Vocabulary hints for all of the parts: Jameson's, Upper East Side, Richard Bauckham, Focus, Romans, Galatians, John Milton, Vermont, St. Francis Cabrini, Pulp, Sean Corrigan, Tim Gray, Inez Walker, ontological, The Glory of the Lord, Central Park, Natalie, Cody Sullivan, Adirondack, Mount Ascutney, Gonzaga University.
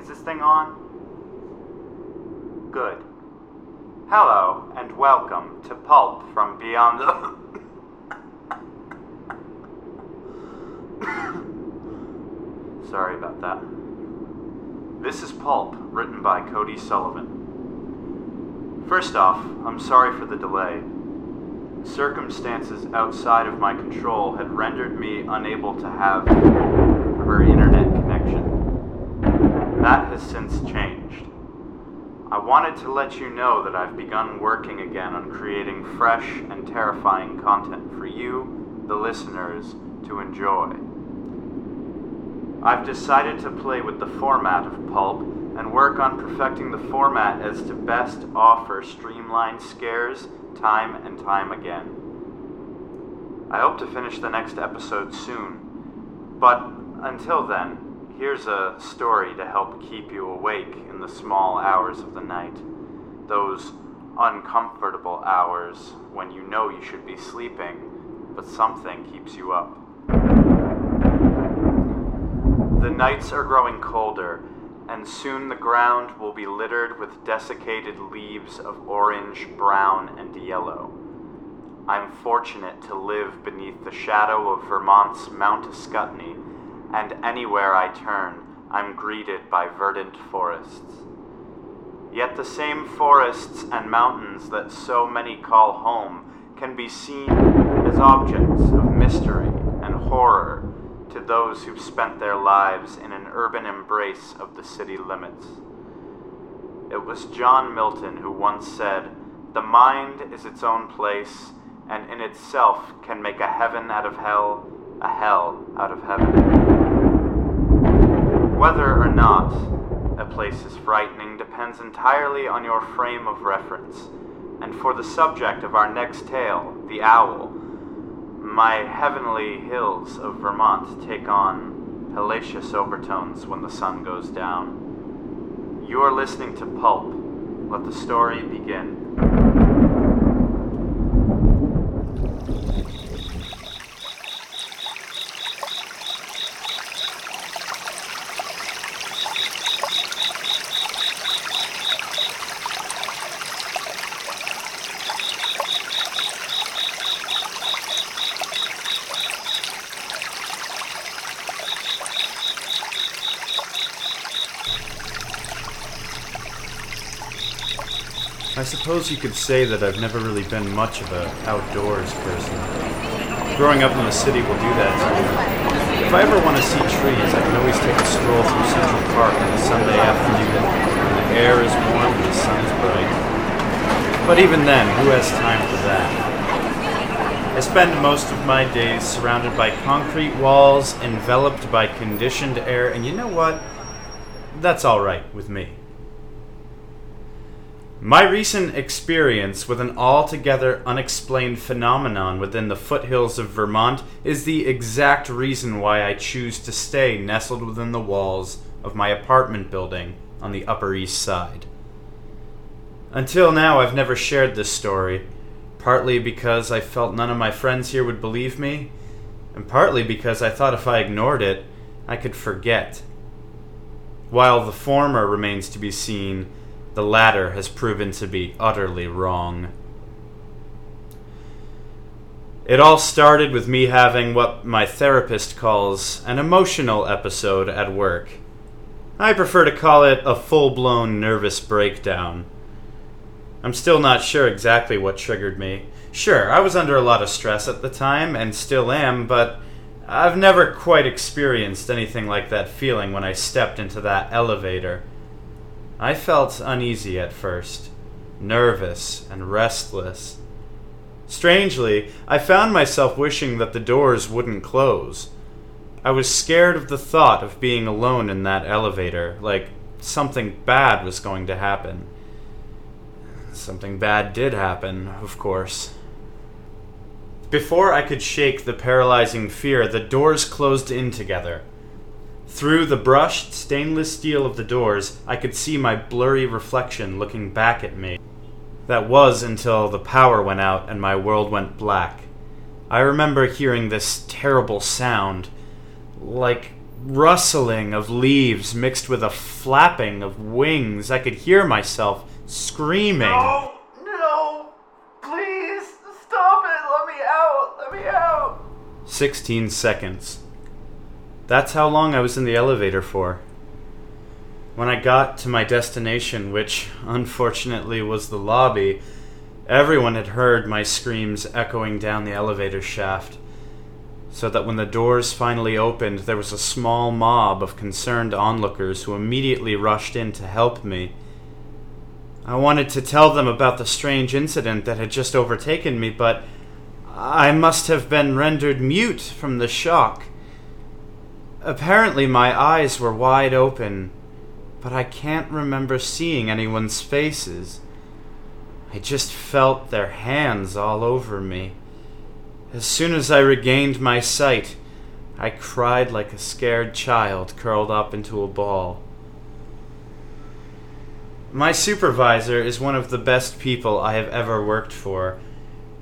Is this thing on? Good. Hello, and welcome to Pulp from Beyond the... Sorry about that. This is Pulp, written by Cody Sullivan. First off, I'm sorry for the delay. Circumstances outside of my control had rendered me unable to have her internet connection. That has since changed. I wanted to let you know that I've begun working again on creating fresh and terrifying content for you, the listeners, to enjoy. I've decided to play with the format of Pulp and work on perfecting the format as to best offer streamlined scares time and time again. I hope to finish the next episode soon, but until then, here's a story to help keep you awake in the small hours of the night, those uncomfortable hours when you know you should be sleeping, but something keeps you up. The nights are growing colder, and soon the ground will be littered with desiccated leaves of orange, brown, and yellow. I'm fortunate to live beneath the shadow of Vermont's Mount Ascutney, and anywhere I turn, I'm greeted by verdant forests. Yet the same forests and mountains that so many call home can be seen as objects of mystery and horror to those who've spent their lives in an urban embrace of the city limits. It was John Milton who once said, "The mind is its own place, and in itself can make a heaven out of hell, a hell out of heaven." Whether or not a place is frightening depends entirely on your frame of reference, and for the subject of our next tale, the owl, my heavenly hills of Vermont take on hellacious overtones when the sun goes down. You're listening to Pulp. Let the story begin. I suppose you could say that I've never really been much of an outdoors person. Growing up in the city will do that to me. If I ever want to see trees, I can always take a stroll through Central Park on a Sunday afternoon when the air is warm and the sun is bright. But even then, who has time for that? I spend most of my days surrounded by concrete walls, enveloped by conditioned air, and you know what? That's all right with me. My recent experience with an altogether unexplained phenomenon within the foothills of Vermont is the exact reason why I choose to stay nestled within the walls of my apartment building on the Upper East Side. Until now, I've never shared this story, partly because I felt none of my friends here would believe me, and partly because I thought if I ignored it, I could forget. While the former remains to be seen, the latter has proven to be utterly wrong. It all started with me having what my therapist calls an emotional episode at work. I prefer to call it a full-blown nervous breakdown. I'm still not sure exactly what triggered me. Sure, I was under a lot of stress at the time, and still am, but I've never quite experienced anything like that feeling when I stepped into that elevator. I felt uneasy at first, nervous and restless. Strangely, I found myself wishing that the doors wouldn't close. I was scared of the thought of being alone in that elevator, like something bad was going to happen. Something bad did happen, of course. Before I could shake the paralyzing fear, the doors closed in together. Through the brushed stainless steel of the doors, I could see my blurry reflection looking back at me. That was until the power went out and my world went black. I remember hearing this terrible sound, like rustling of leaves mixed with a flapping of wings. I could hear myself screaming. No, no, please, stop it, let me out, let me out. 16 seconds. That's how long I was in the elevator for. When I got to my destination, which unfortunately was the lobby, everyone had heard my screams echoing down the elevator shaft, so that when the doors finally opened, there was a small mob of concerned onlookers who immediately rushed in to help me. I wanted to tell them about the strange incident that had just overtaken me, but I must have been rendered mute from the shock. Apparently my eyes were wide open, but I can't remember seeing anyone's faces. I just felt their hands all over me. As soon as I regained my sight, I cried like a scared child curled up into a ball. My supervisor is one of the best people I have ever worked for.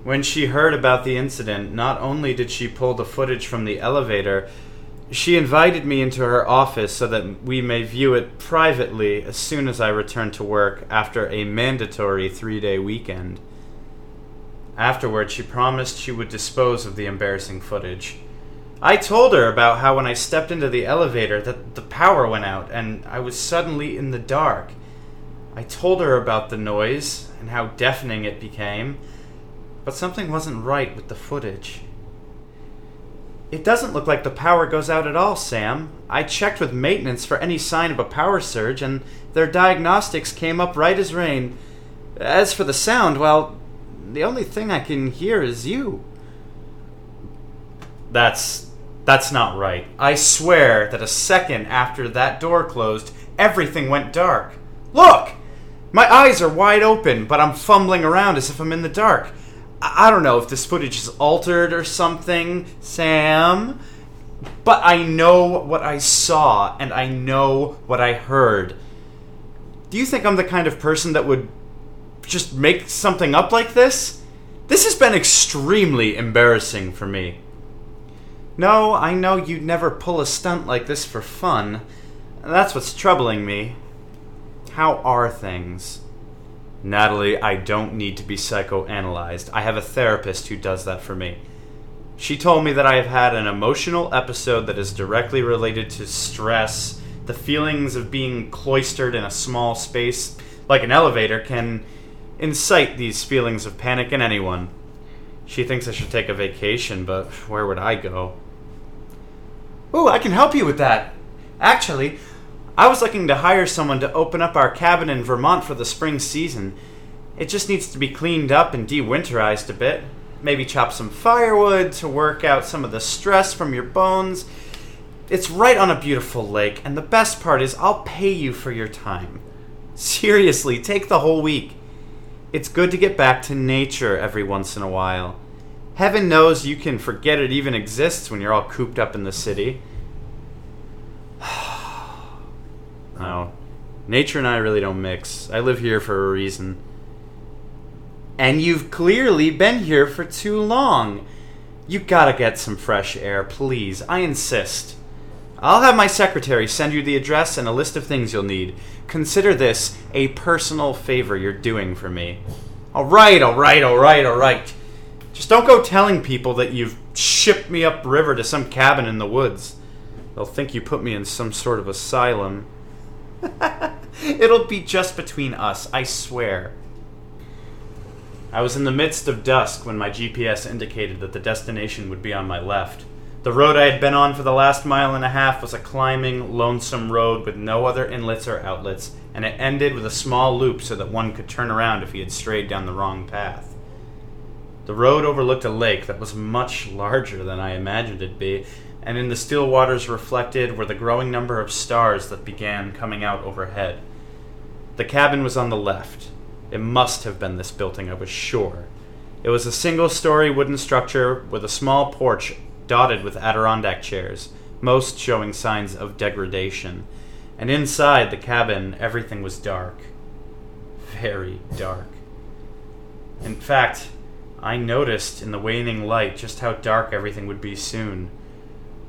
When she heard about the incident, not only did she pull the footage from the elevator, she invited me into her office so that we may view it privately as soon as I return to work after a mandatory 3-day weekend. Afterward, she promised she would dispose of the embarrassing footage. I told her about how when I stepped into the elevator that the power went out and I was suddenly in the dark. I told her about the noise and how deafening it became, but something wasn't right with the footage. It doesn't look like the power goes out at all, Sam. I checked with maintenance for any sign of a power surge, and their diagnostics came up right as rain. As for the sound, well, the only thing I can hear is you. That's not right. I swear that a second after that door closed, everything went dark. Look! My eyes are wide open, but I'm fumbling around as if I'm in the dark. I don't know if this footage is altered or something, Sam, but I know what I saw, and I know what I heard. Do you think I'm the kind of person that would just make something up like this? This has been extremely embarrassing for me. No, I know you'd never pull a stunt like this for fun. That's what's troubling me. How are things? Natalie, I don't need to be psychoanalyzed. I have a therapist who does that for me. She told me that I have had an emotional episode that is directly related to stress. The feelings of being cloistered in a small space, like an elevator, can incite these feelings of panic in anyone. She thinks I should take a vacation, but where would I go? Ooh, I can help you with that. Actually, I was looking to hire someone to open up our cabin in Vermont for the spring season. It just needs to be cleaned up and de-winterized a bit. Maybe chop some firewood to work out some of the stress from your bones. It's right on a beautiful lake, and the best part is I'll pay you for your time. Seriously, take the whole week. It's good to get back to nature every once in a while. Heaven knows you can forget it even exists when you're all cooped up in the city. No, nature and I really don't mix. I live here for a reason. And you've clearly been here for too long. You gotta get some fresh air, please. I insist. I'll have my secretary send you the address and a list of things you'll need. Consider this a personal favor you're doing for me. All right. Just don't go telling people that you've shipped me upriver to some cabin in the woods. They'll think you put me in some sort of asylum. It'll be just between us, I swear. I was in the midst of dusk when my GPS indicated that the destination would be on my left. The road I had been on for the last mile and a half was a climbing, lonesome road with no other inlets or outlets, and it ended with a small loop so that one could turn around if he had strayed down the wrong path. The road overlooked a lake that was much larger than I imagined it'd be, and in the still waters reflected were the growing number of stars that began coming out overhead. The cabin was on the left. It must have been this building, I was sure. It was a single-story wooden structure with a small porch dotted with Adirondack chairs, most showing signs of degradation. And inside the cabin, everything was dark. Very dark. In fact, I noticed in the waning light just how dark everything would be soon.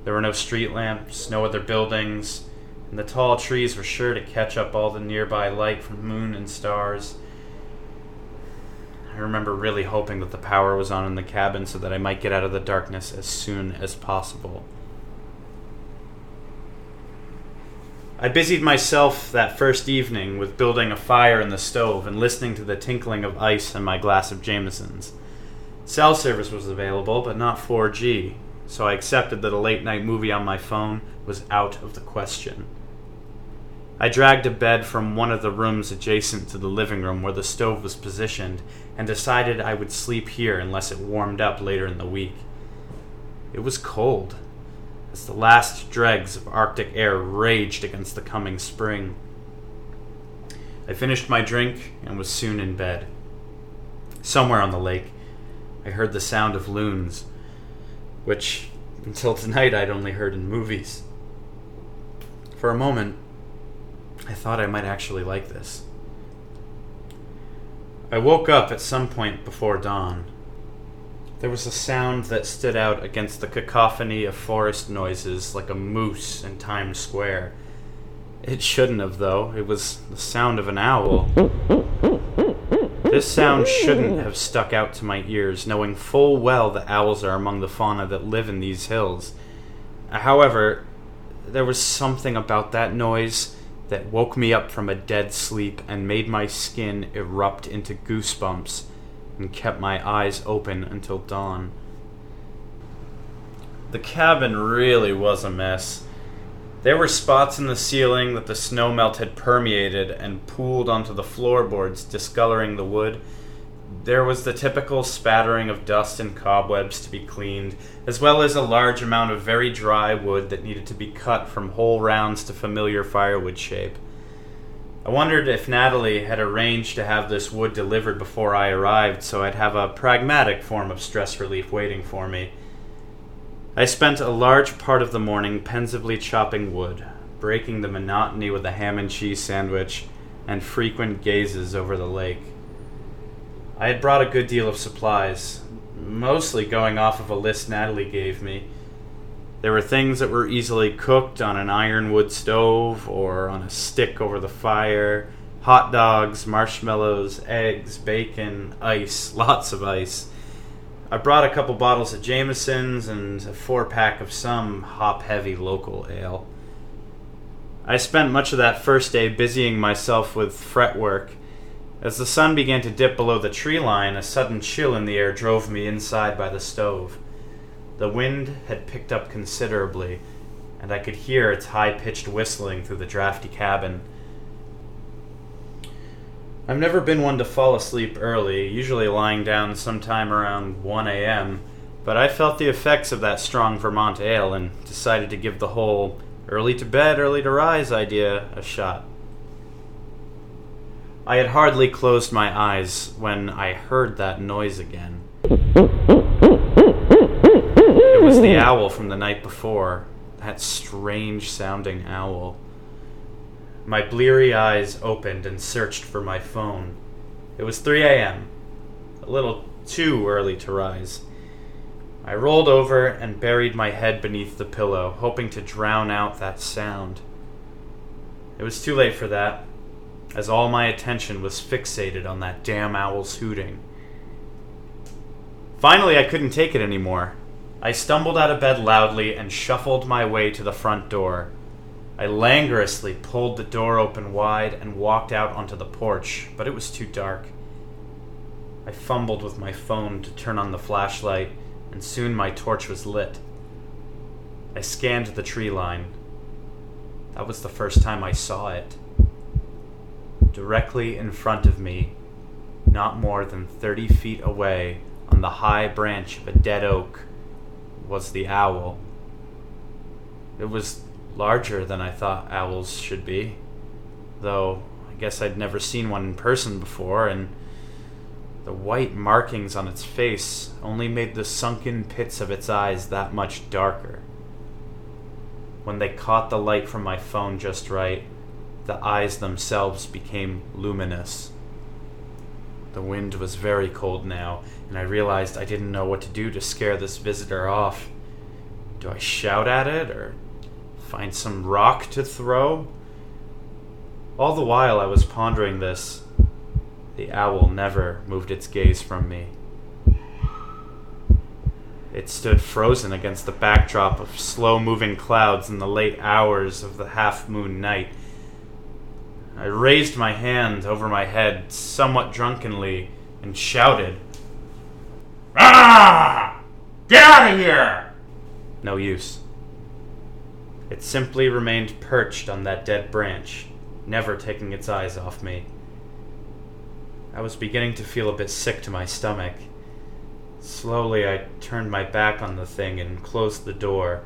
There were no street lamps, no other buildings, and the tall trees were sure to catch up all the nearby light from moon and stars. I remember really hoping that the power was on in the cabin so that I might get out of the darkness as soon as possible. I busied myself that first evening with building a fire in the stove and listening to the tinkling of ice in my glass of Jameson's. Cell service was available, but not 4G, so I accepted that a late-night movie on my phone was out of the question. I dragged a bed from one of the rooms adjacent to the living room where the stove was positioned and decided I would sleep here unless it warmed up later in the week. It was cold, as the last dregs of Arctic air raged against the coming spring. I finished my drink and was soon in bed. Somewhere on the lake, I heard the sound of loons, which until tonight I'd only heard in movies. For a moment, I thought I might actually like this. I woke up at some point before dawn. There was a sound that stood out against the cacophony of forest noises like a moose in Times Square. It shouldn't have, though. It was the sound of an owl. This sound shouldn't have stuck out to my ears, knowing full well that owls are among the fauna that live in these hills. However, there was something about that noise that woke me up from a dead sleep and made my skin erupt into goosebumps and kept my eyes open until dawn. The cabin really was a mess. There were spots in the ceiling that the snowmelt had permeated and pooled onto the floorboards, discoloring the wood. There was the typical spattering of dust and cobwebs to be cleaned, as well as a large amount of very dry wood that needed to be cut from whole rounds to familiar firewood shape. I wondered if Natalie had arranged to have this wood delivered before I arrived so I'd have a pragmatic form of stress relief waiting for me. I spent a large part of the morning pensively chopping wood, breaking the monotony with a ham and cheese sandwich and frequent gazes over the lake. I had brought a good deal of supplies, mostly going off of a list Natalie gave me. There were things that were easily cooked on an ironwood stove or on a stick over the fire: hot dogs, marshmallows, eggs, bacon, ice, lots of ice. I brought a couple bottles of Jameson's and a 4-pack of some hop-heavy local ale. I spent much of that first day busying myself with fretwork. As the sun began to dip below the tree line, a sudden chill in the air drove me inside by the stove. The wind had picked up considerably, and I could hear its high-pitched whistling through the drafty cabin. I've never been one to fall asleep early, usually lying down sometime around 1 a.m., but I felt the effects of that strong Vermont ale and decided to give the whole early to bed, early to rise idea a shot. I had hardly closed my eyes when I heard that noise again. It was the owl from the night before, that strange-sounding owl. My bleary eyes opened and searched for my phone. It was 3 a.m., a little too early to rise. I rolled over and buried my head beneath the pillow, hoping to drown out that sound. It was too late for that, as all my attention was fixated on that damn owl's hooting. Finally, I couldn't take it anymore. I stumbled out of bed loudly and shuffled my way to the front door. I languorously pulled the door open wide and walked out onto the porch, but it was too dark. I fumbled with my phone to turn on the flashlight, and soon my torch was lit. I scanned the tree line. That was the first time I saw it. Directly in front of me, not more than 30 feet away, on the high branch of a dead oak, was the owl. It was larger than I thought owls should be, though I guess I'd never seen one in person before, and the white markings on its face only made the sunken pits of its eyes that much darker. When they caught the light from my phone just right, the eyes themselves became luminous. The wind was very cold now, and I realized I didn't know what to do to scare this visitor off. Do I shout at it or find some rock to throw? All the while I was pondering this, the owl never moved its gaze from me. It stood frozen against the backdrop of slow-moving clouds in the late hours of the half-moon night. I raised my hand over my head somewhat drunkenly and shouted, "Ah! Get out of here!" No use. It simply remained perched on that dead branch, never taking its eyes off me. I was beginning to feel a bit sick to my stomach. Slowly, I turned my back on the thing and closed the door.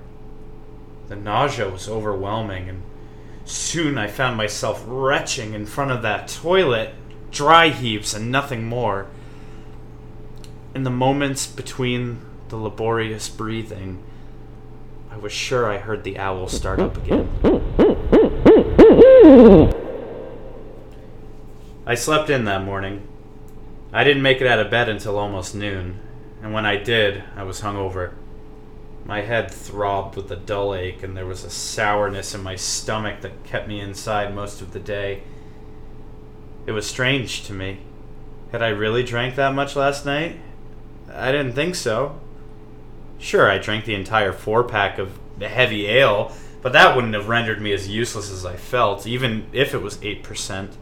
The nausea was overwhelming, and soon I found myself retching in front of that toilet, dry heaves and nothing more. In the moments between the laborious breathing, I was sure I heard the owl start up again. I slept in that morning. I didn't make it out of bed until almost noon. And when I did, I was hungover. My head throbbed with a dull ache, and there was a sourness in my stomach that kept me inside most of the day. It was strange to me. Had I really drank that much last night? I didn't think so. Sure, I drank the entire 4-pack of heavy ale, but that wouldn't have rendered me as useless as I felt, even if it was 8%.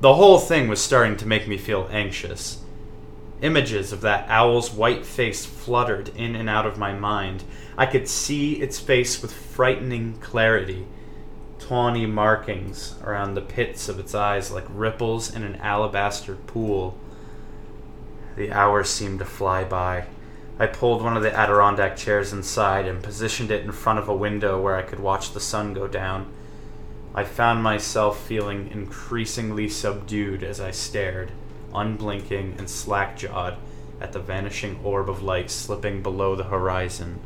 The whole thing was starting to make me feel anxious. Images of that owl's white face fluttered in and out of my mind. I could see its face with frightening clarity, tawny markings around the pits of its eyes like ripples in an alabaster pool. The hours seemed to fly by. I pulled one of the Adirondack chairs inside and positioned it in front of a window where I could watch the sun go down. I found myself feeling increasingly subdued as I stared, unblinking and slack-jawed, at the vanishing orb of light slipping below the horizon.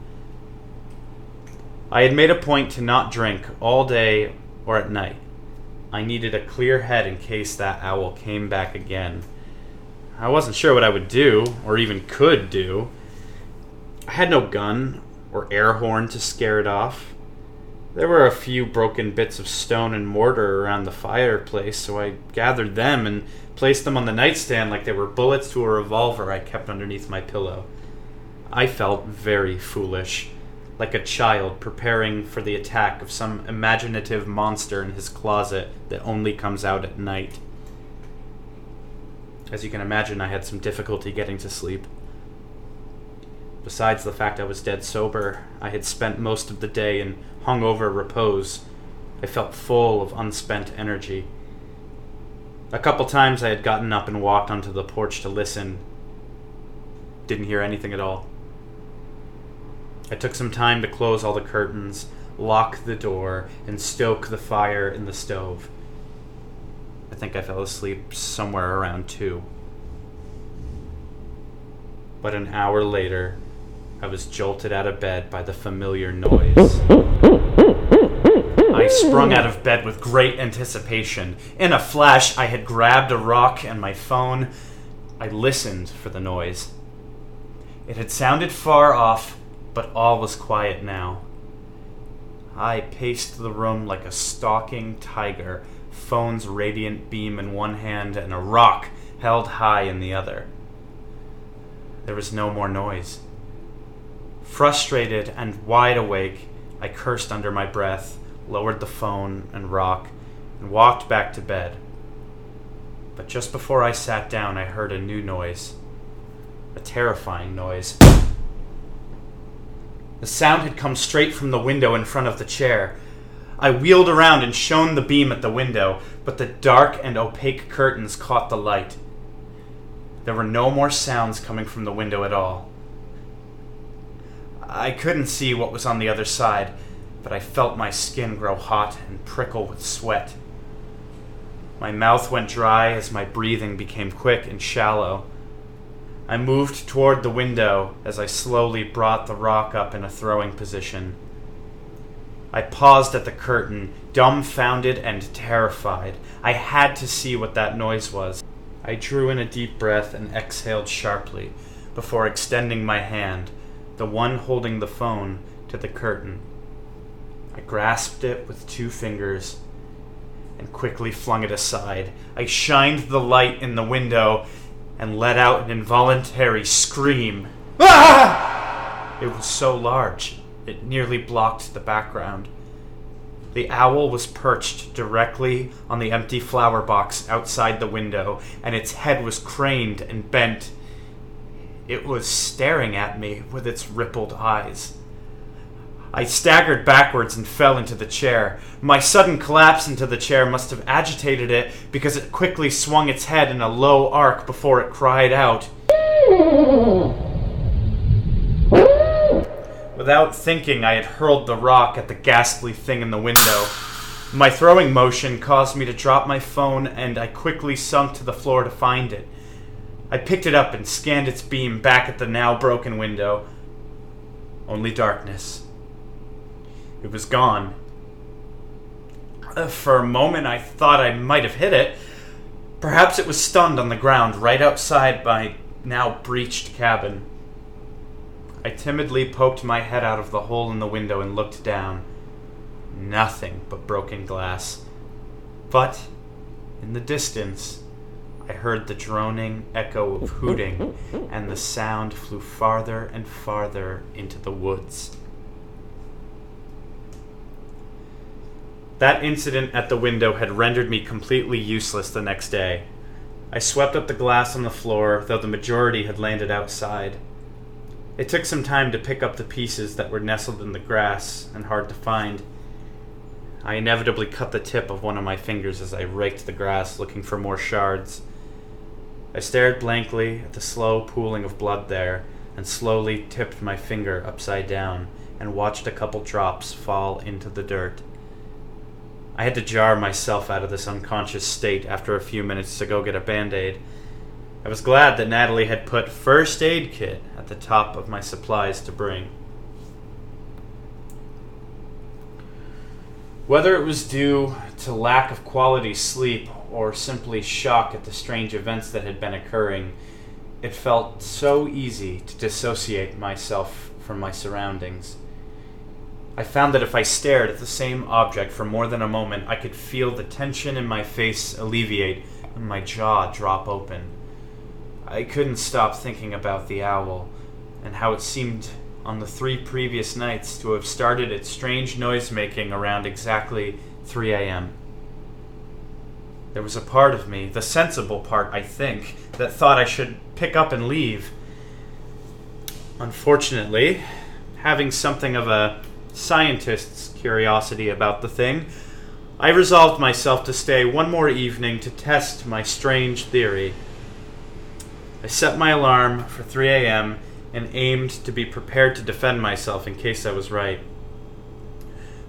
I had made a point to not drink all day or at night. I needed a clear head in case that owl came back again. I wasn't sure what I would do, or even could do. I had no gun or air horn to scare it off. There were a few broken bits of stone and mortar around the fireplace, so I gathered them and placed them on the nightstand like they were bullets to a revolver I kept underneath my pillow. I felt very foolish, like a child preparing for the attack of some imaginative monster in his closet that only comes out at night. As you can imagine, I had some difficulty getting to sleep. Besides the fact I was dead sober, I had spent most of the day in hungover repose. I felt full of unspent energy. A couple times I had gotten up and walked onto the porch to listen. Didn't hear anything at all. I took some time to close all the curtains, lock the door, and stoke the fire in the stove. I think I fell asleep somewhere around 2. But an hour later, I was jolted out of bed by the familiar noise. I sprung out of bed with great anticipation. In a flash, I had grabbed a rock and my phone. I listened for the noise. It had sounded far off, but all was quiet now. I paced the room like a stalking tiger, phone's radiant beam in one hand and a rock held high in the other. There was no more noise. Frustrated and wide awake, I cursed under my breath, lowered the phone and rock, and walked back to bed. But just before I sat down, I heard a new noise. A terrifying noise. The sound had come straight from the window in front of the chair. I wheeled around and shone the beam at the window, but the dark and opaque curtains caught the light. There were no more sounds coming from the window at all. I couldn't see what was on the other side, but I felt my skin grow hot and prickle with sweat. My mouth went dry as my breathing became quick and shallow. I moved toward the window as I slowly brought the rock up in a throwing position. I paused at the curtain, dumbfounded and terrified. I had to see what that noise was. I drew in a deep breath and exhaled sharply before extending my hand, the one holding the phone to the curtain. I grasped it with two fingers and quickly flung it aside. I shined the light in the window and let out an involuntary scream. Ah! It was so large, it nearly blocked the background. The owl was perched directly on the empty flower box outside the window, and its head was craned and bent. It was staring at me with its rippled eyes. I staggered backwards and fell into the chair. My sudden collapse into the chair must have agitated it, because it quickly swung its head in a low arc before it cried out. Without thinking, I had hurled the rock at the ghastly thing in the window. My throwing motion caused me to drop my phone, and I quickly sunk to the floor to find it. I picked it up and scanned its beam back at the now broken window. Only darkness. It was gone. For a moment, I thought I might have hit it. Perhaps it was stunned on the ground right outside my now breached cabin. I timidly poked my head out of the hole in the window and looked down. Nothing but broken glass. But, in the distance, I heard the droning echo of hooting, and the sound flew farther and farther into the woods. That incident at the window had rendered me completely useless the next day. I swept up the glass on the floor, though the majority had landed outside. It took some time to pick up the pieces that were nestled in the grass and hard to find. I inevitably cut the tip of one of my fingers as I raked the grass looking for more shards. I stared blankly at the slow pooling of blood there and slowly tipped my finger upside down and watched a couple drops fall into the dirt. I had to jar myself out of this unconscious state after a few minutes to go get a Band-Aid. I was glad that Natalie had put first aid kit at the top of my supplies to bring. Whether it was due to lack of quality sleep or simply shock at the strange events that had been occurring, it felt so easy to dissociate myself from my surroundings. I found that if I stared at the same object for more than a moment, I could feel the tension in my face alleviate and my jaw drop open. I couldn't stop thinking about the owl, and how it seemed on the 3 previous nights to have started its strange noise-making around exactly 3 a.m. There was a part of me, the sensible part, I think, that thought I should pick up and leave. Unfortunately, having something of a scientist's curiosity about the thing, I resolved myself to stay one more evening to test my strange theory. I set my alarm for 3 a.m. and aimed to be prepared to defend myself in case I was right.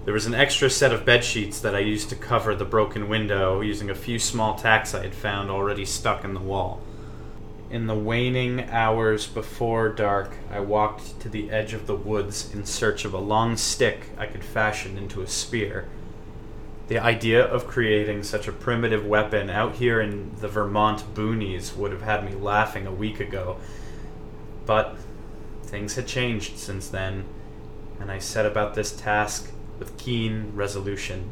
There was an extra set of bedsheets that I used to cover the broken window using a few small tacks I had found already stuck in the wall. In the waning hours before dark, I walked to the edge of the woods in search of a long stick I could fashion into a spear. The idea of creating such a primitive weapon out here in the Vermont boonies would have had me laughing a week ago. But things had changed since then, and I set about this task with keen resolution.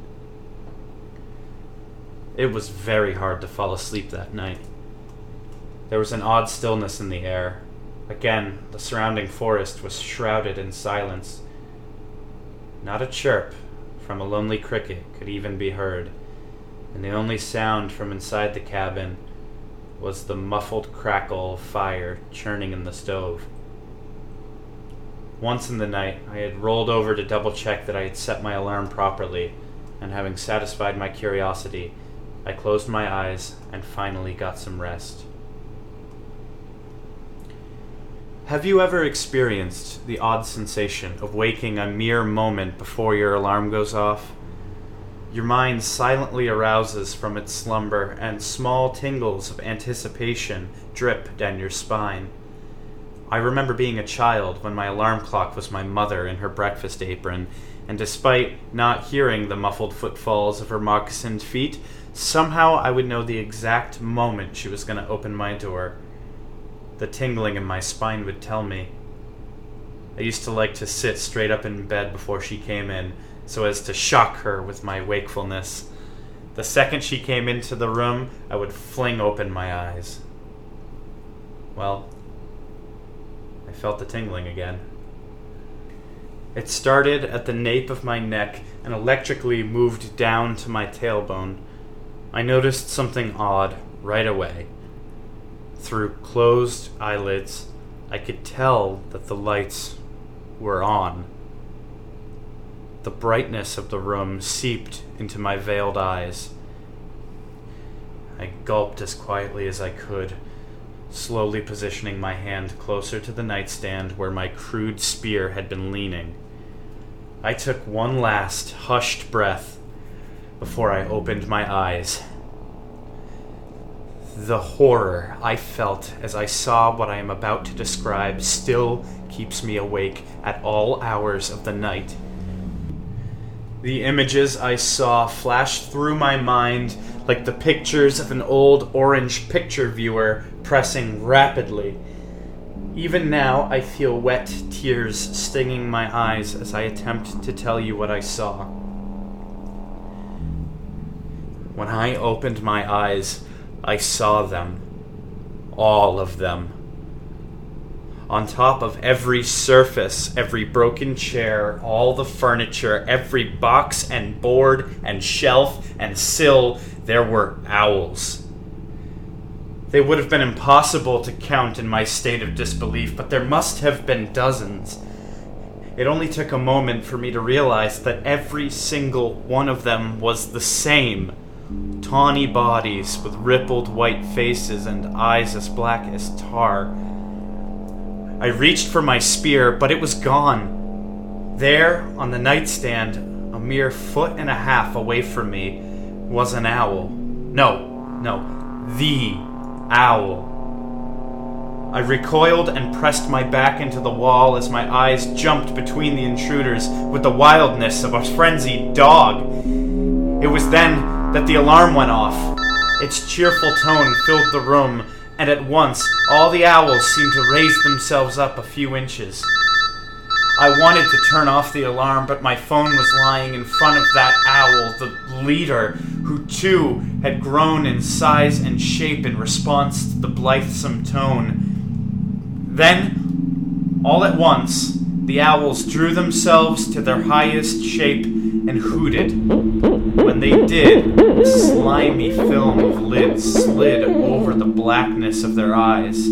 It was very hard to fall asleep that night. There was an odd stillness in the air. Again, the surrounding forest was shrouded in silence. Not a chirp from a lonely cricket could even be heard, and the only sound from inside the cabin was the muffled crackle of fire churning in the stove. Once in the night, I had rolled over to double-check that I had set my alarm properly, and having satisfied my curiosity, I closed my eyes and finally got some rest. Have you ever experienced the odd sensation of waking a mere moment before your alarm goes off? Your mind silently arouses from its slumber, and small tingles of anticipation drip down your spine. I remember being a child when my alarm clock was my mother in her breakfast apron, and despite not hearing the muffled footfalls of her moccasined feet, somehow I would know the exact moment she was going to open my door. The tingling in my spine would tell me. I used to like to sit straight up in bed before she came in so as to shock her with my wakefulness. The second she came into the room, I would fling open my eyes. Well, I felt the tingling again. It started at the nape of my neck and electrically moved down to my tailbone. I noticed something odd right away. Through closed eyelids, I could tell that the lights were on. The brightness of the room seeped into my veiled eyes. I gulped as quietly as I could, slowly positioning my hand closer to the nightstand where my crude spear had been leaning. I took one last hushed breath before I opened my eyes. The horror I felt as I saw what I am about to describe still keeps me awake at all hours of the night. The images I saw flashed through my mind like the pictures of an old orange picture viewer pressing rapidly. Even now, I feel wet tears stinging my eyes as I attempt to tell you what I saw. When I opened my eyes, I saw them. All of them. On top of every surface, every broken chair, all the furniture, every box and board and shelf and sill, there were owls. They would have been impossible to count in my state of disbelief, but there must have been dozens. It only took a moment for me to realize that every single one of them was the same. Tawny bodies with rippled white faces and eyes as black as tar. I reached for my spear, but it was gone. There, on the nightstand, a mere foot and a half away from me, was an owl. No, the owl. I recoiled and pressed my back into the wall as my eyes jumped between the intruders with the wildness of a frenzied dog. It was then that the alarm went off. Its cheerful tone filled the room, and at once, all the owls seemed to raise themselves up a few inches. I wanted to turn off the alarm, but my phone was lying in front of that owl, the leader, who too had grown in size and shape in response to the blithesome tone. Then, all at once, the owls drew themselves to their highest shape and hooted. When they did, a slimy film of lids slid over the blackness of their eyes.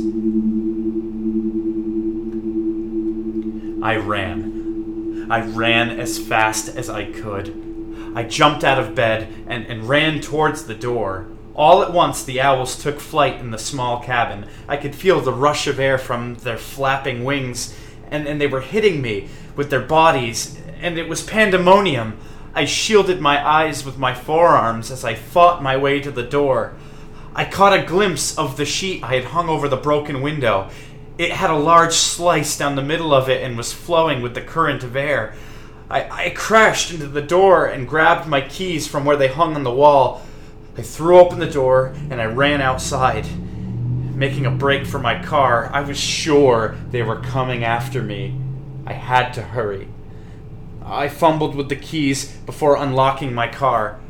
I ran as fast as I could. I jumped out of bed and ran towards the door. All at once, the owls took flight in the small cabin. I could feel the rush of air from their flapping wings, and they were hitting me with their bodies, and it was pandemonium. I shielded my eyes with my forearms as I fought my way to the door. I caught a glimpse of the sheet I had hung over the broken window. It had a large slice down the middle of it and was flowing with the current of air. I crashed into the door and grabbed my keys from where they hung on the wall. I threw open the door and I ran outside. Making a break for my car, I was sure they were coming after me. I had to hurry. I fumbled with the keys before unlocking my car.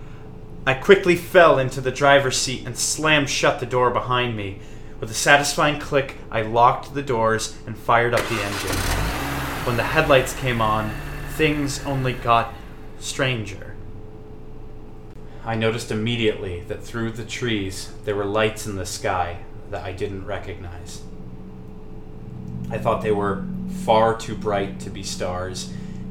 I quickly fell into the driver's seat and slammed shut the door behind me. With a satisfying click, I locked the doors and fired up the engine. When the headlights came on, things only got stranger. I noticed immediately that through the trees there were lights in the sky that I didn't recognize. I thought they were far too bright to be stars,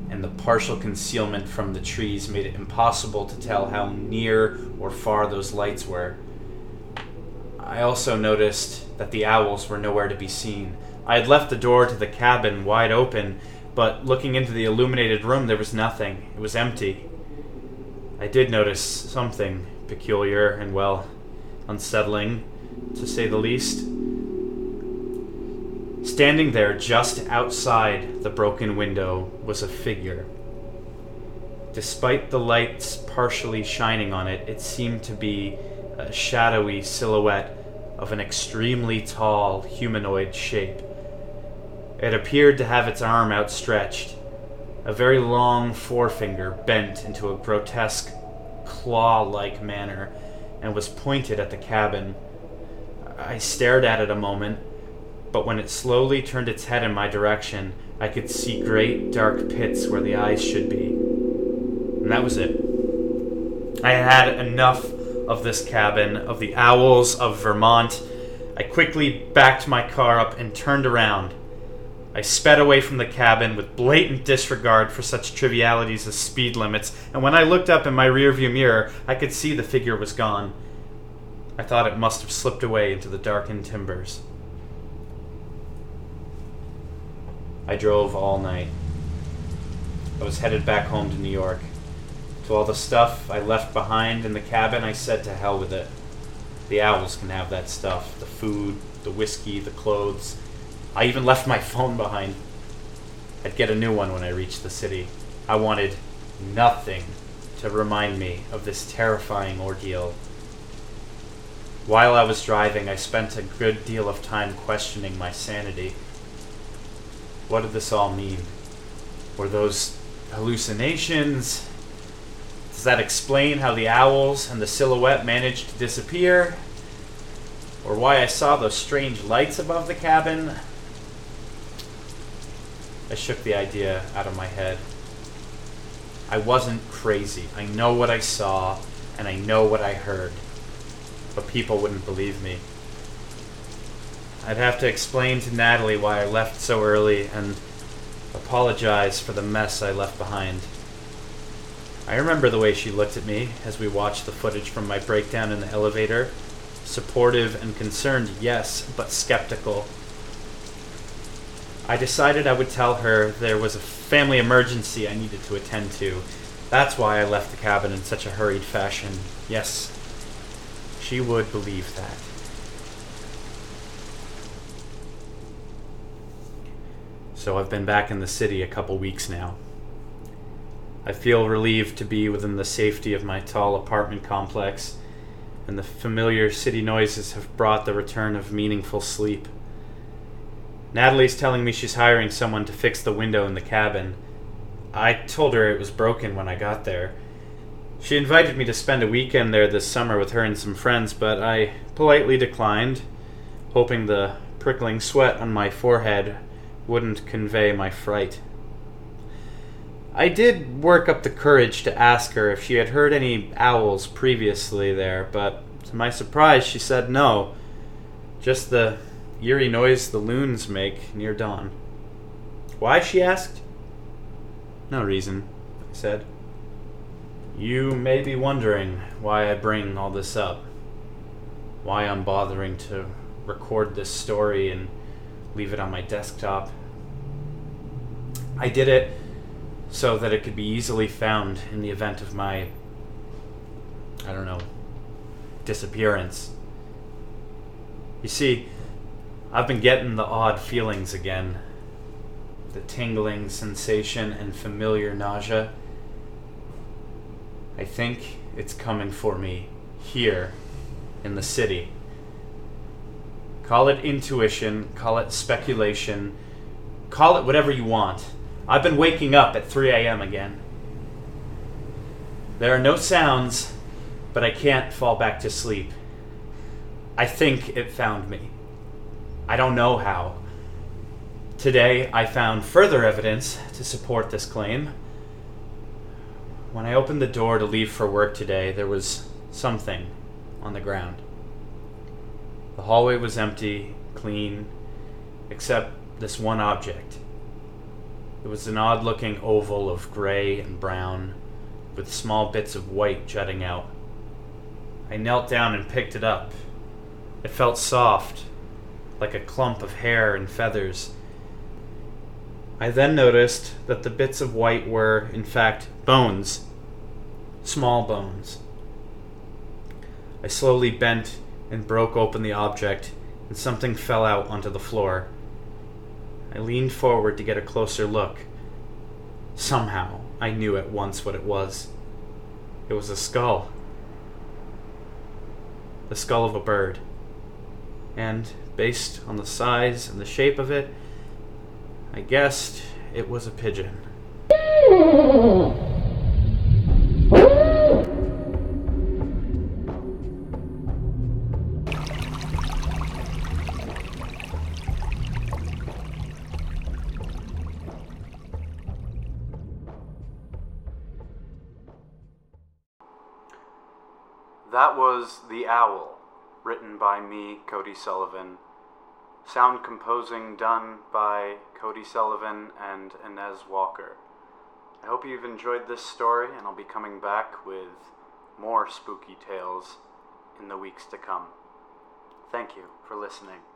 and the partial concealment from the trees made it impossible to tell how near or far those lights were. I also noticed that the owls were nowhere to be seen. I had left the door to the cabin wide open, but looking into the illuminated room, there was nothing. It was empty. I did notice something peculiar and, well, unsettling, to say the least. Standing there just outside the broken window was a figure. Despite the lights partially shining on it, it seemed to be a shadowy silhouette of an extremely tall humanoid shape. It appeared to have its arm outstretched, a very long forefinger bent into a grotesque, claw-like manner, and was pointed at the cabin. I stared at it a moment, but when it slowly turned its head in my direction, I could see great dark pits where the eyes should be. And that was it. I had enough of this cabin, of the owls of Vermont. I quickly backed my car up and turned around. I sped away from the cabin with blatant disregard for such trivialities as speed limits, and when I looked up in my rearview mirror, I could see the figure was gone. I thought it must have slipped away into the darkened timbers. I drove all night. I was headed back home to New York. To all the stuff I left behind in the cabin, I said to hell with it. The owls can have that stuff, the food, the whiskey, the clothes. I even left my phone behind. I'd get a new one when I reached the city. I wanted nothing to remind me of this terrifying ordeal. While I was driving, I spent a good deal of time questioning my sanity. What did this all mean? Were those hallucinations? Does that explain how the owls and the silhouette managed to disappear? Or why I saw those strange lights above the cabin? I shook the idea out of my head. I wasn't crazy. I know what I saw, and I know what I heard. But people wouldn't believe me. I'd have to explain to Natalie why I left so early and apologize for the mess I left behind. I remember the way she looked at me as we watched the footage from my breakdown in the elevator. Supportive and concerned, yes, but skeptical. I decided I would tell her there was a family emergency I needed to attend to. That's why I left the cabin in such a hurried fashion. Yes, she would believe that. So I've been back in the city a couple weeks now. I feel relieved to be within the safety of my tall apartment complex, and the familiar city noises have brought the return of meaningful sleep. Natalie's telling me she's hiring someone to fix the window in the cabin. I told her it was broken when I got there. She invited me to spend a weekend there this summer with her and some friends, but I politely declined, hoping the prickling sweat on my forehead wouldn't convey my fright. I did work up the courage to ask her if she had heard any owls previously there, but to my surprise she said no, just the eerie noise the loons make near dawn. Why, she asked? No reason, I said. You may be wondering why I bring all this up, why I'm bothering to record this story and leave it on my desktop. I did it so that it could be easily found in the event of my, disappearance. You see, I've been getting the odd feelings again. The tingling sensation and familiar nausea. I think it's coming for me here in the city. Call it intuition, call it speculation, call it whatever you want. I've been waking up at 3 a.m. again. There are no sounds, but I can't fall back to sleep. I think it found me. I don't know how. Today, I found further evidence to support this claim. When I opened the door to leave for work today, there was something on the ground. The hallway was empty, clean, except this one object. It was an odd-looking oval of gray and brown, with small bits of white jutting out. I knelt down and picked it up. It felt soft, like a clump of hair and feathers. I then noticed that the bits of white were, in fact, bones. Small bones. I slowly bent and broke open the object, and something fell out onto the floor. I leaned forward to get a closer look. Somehow, I knew at once what it was. It was a skull. The skull of a bird. And, based on the size and the shape of it, I guessed it was a pigeon. That was The Owl, written by me, Cody Sullivan. Sound composing done by Cody Sullivan and Inez Walker. I hope you've enjoyed this story, and I'll be coming back with more spooky tales in the weeks to come. Thank you for listening.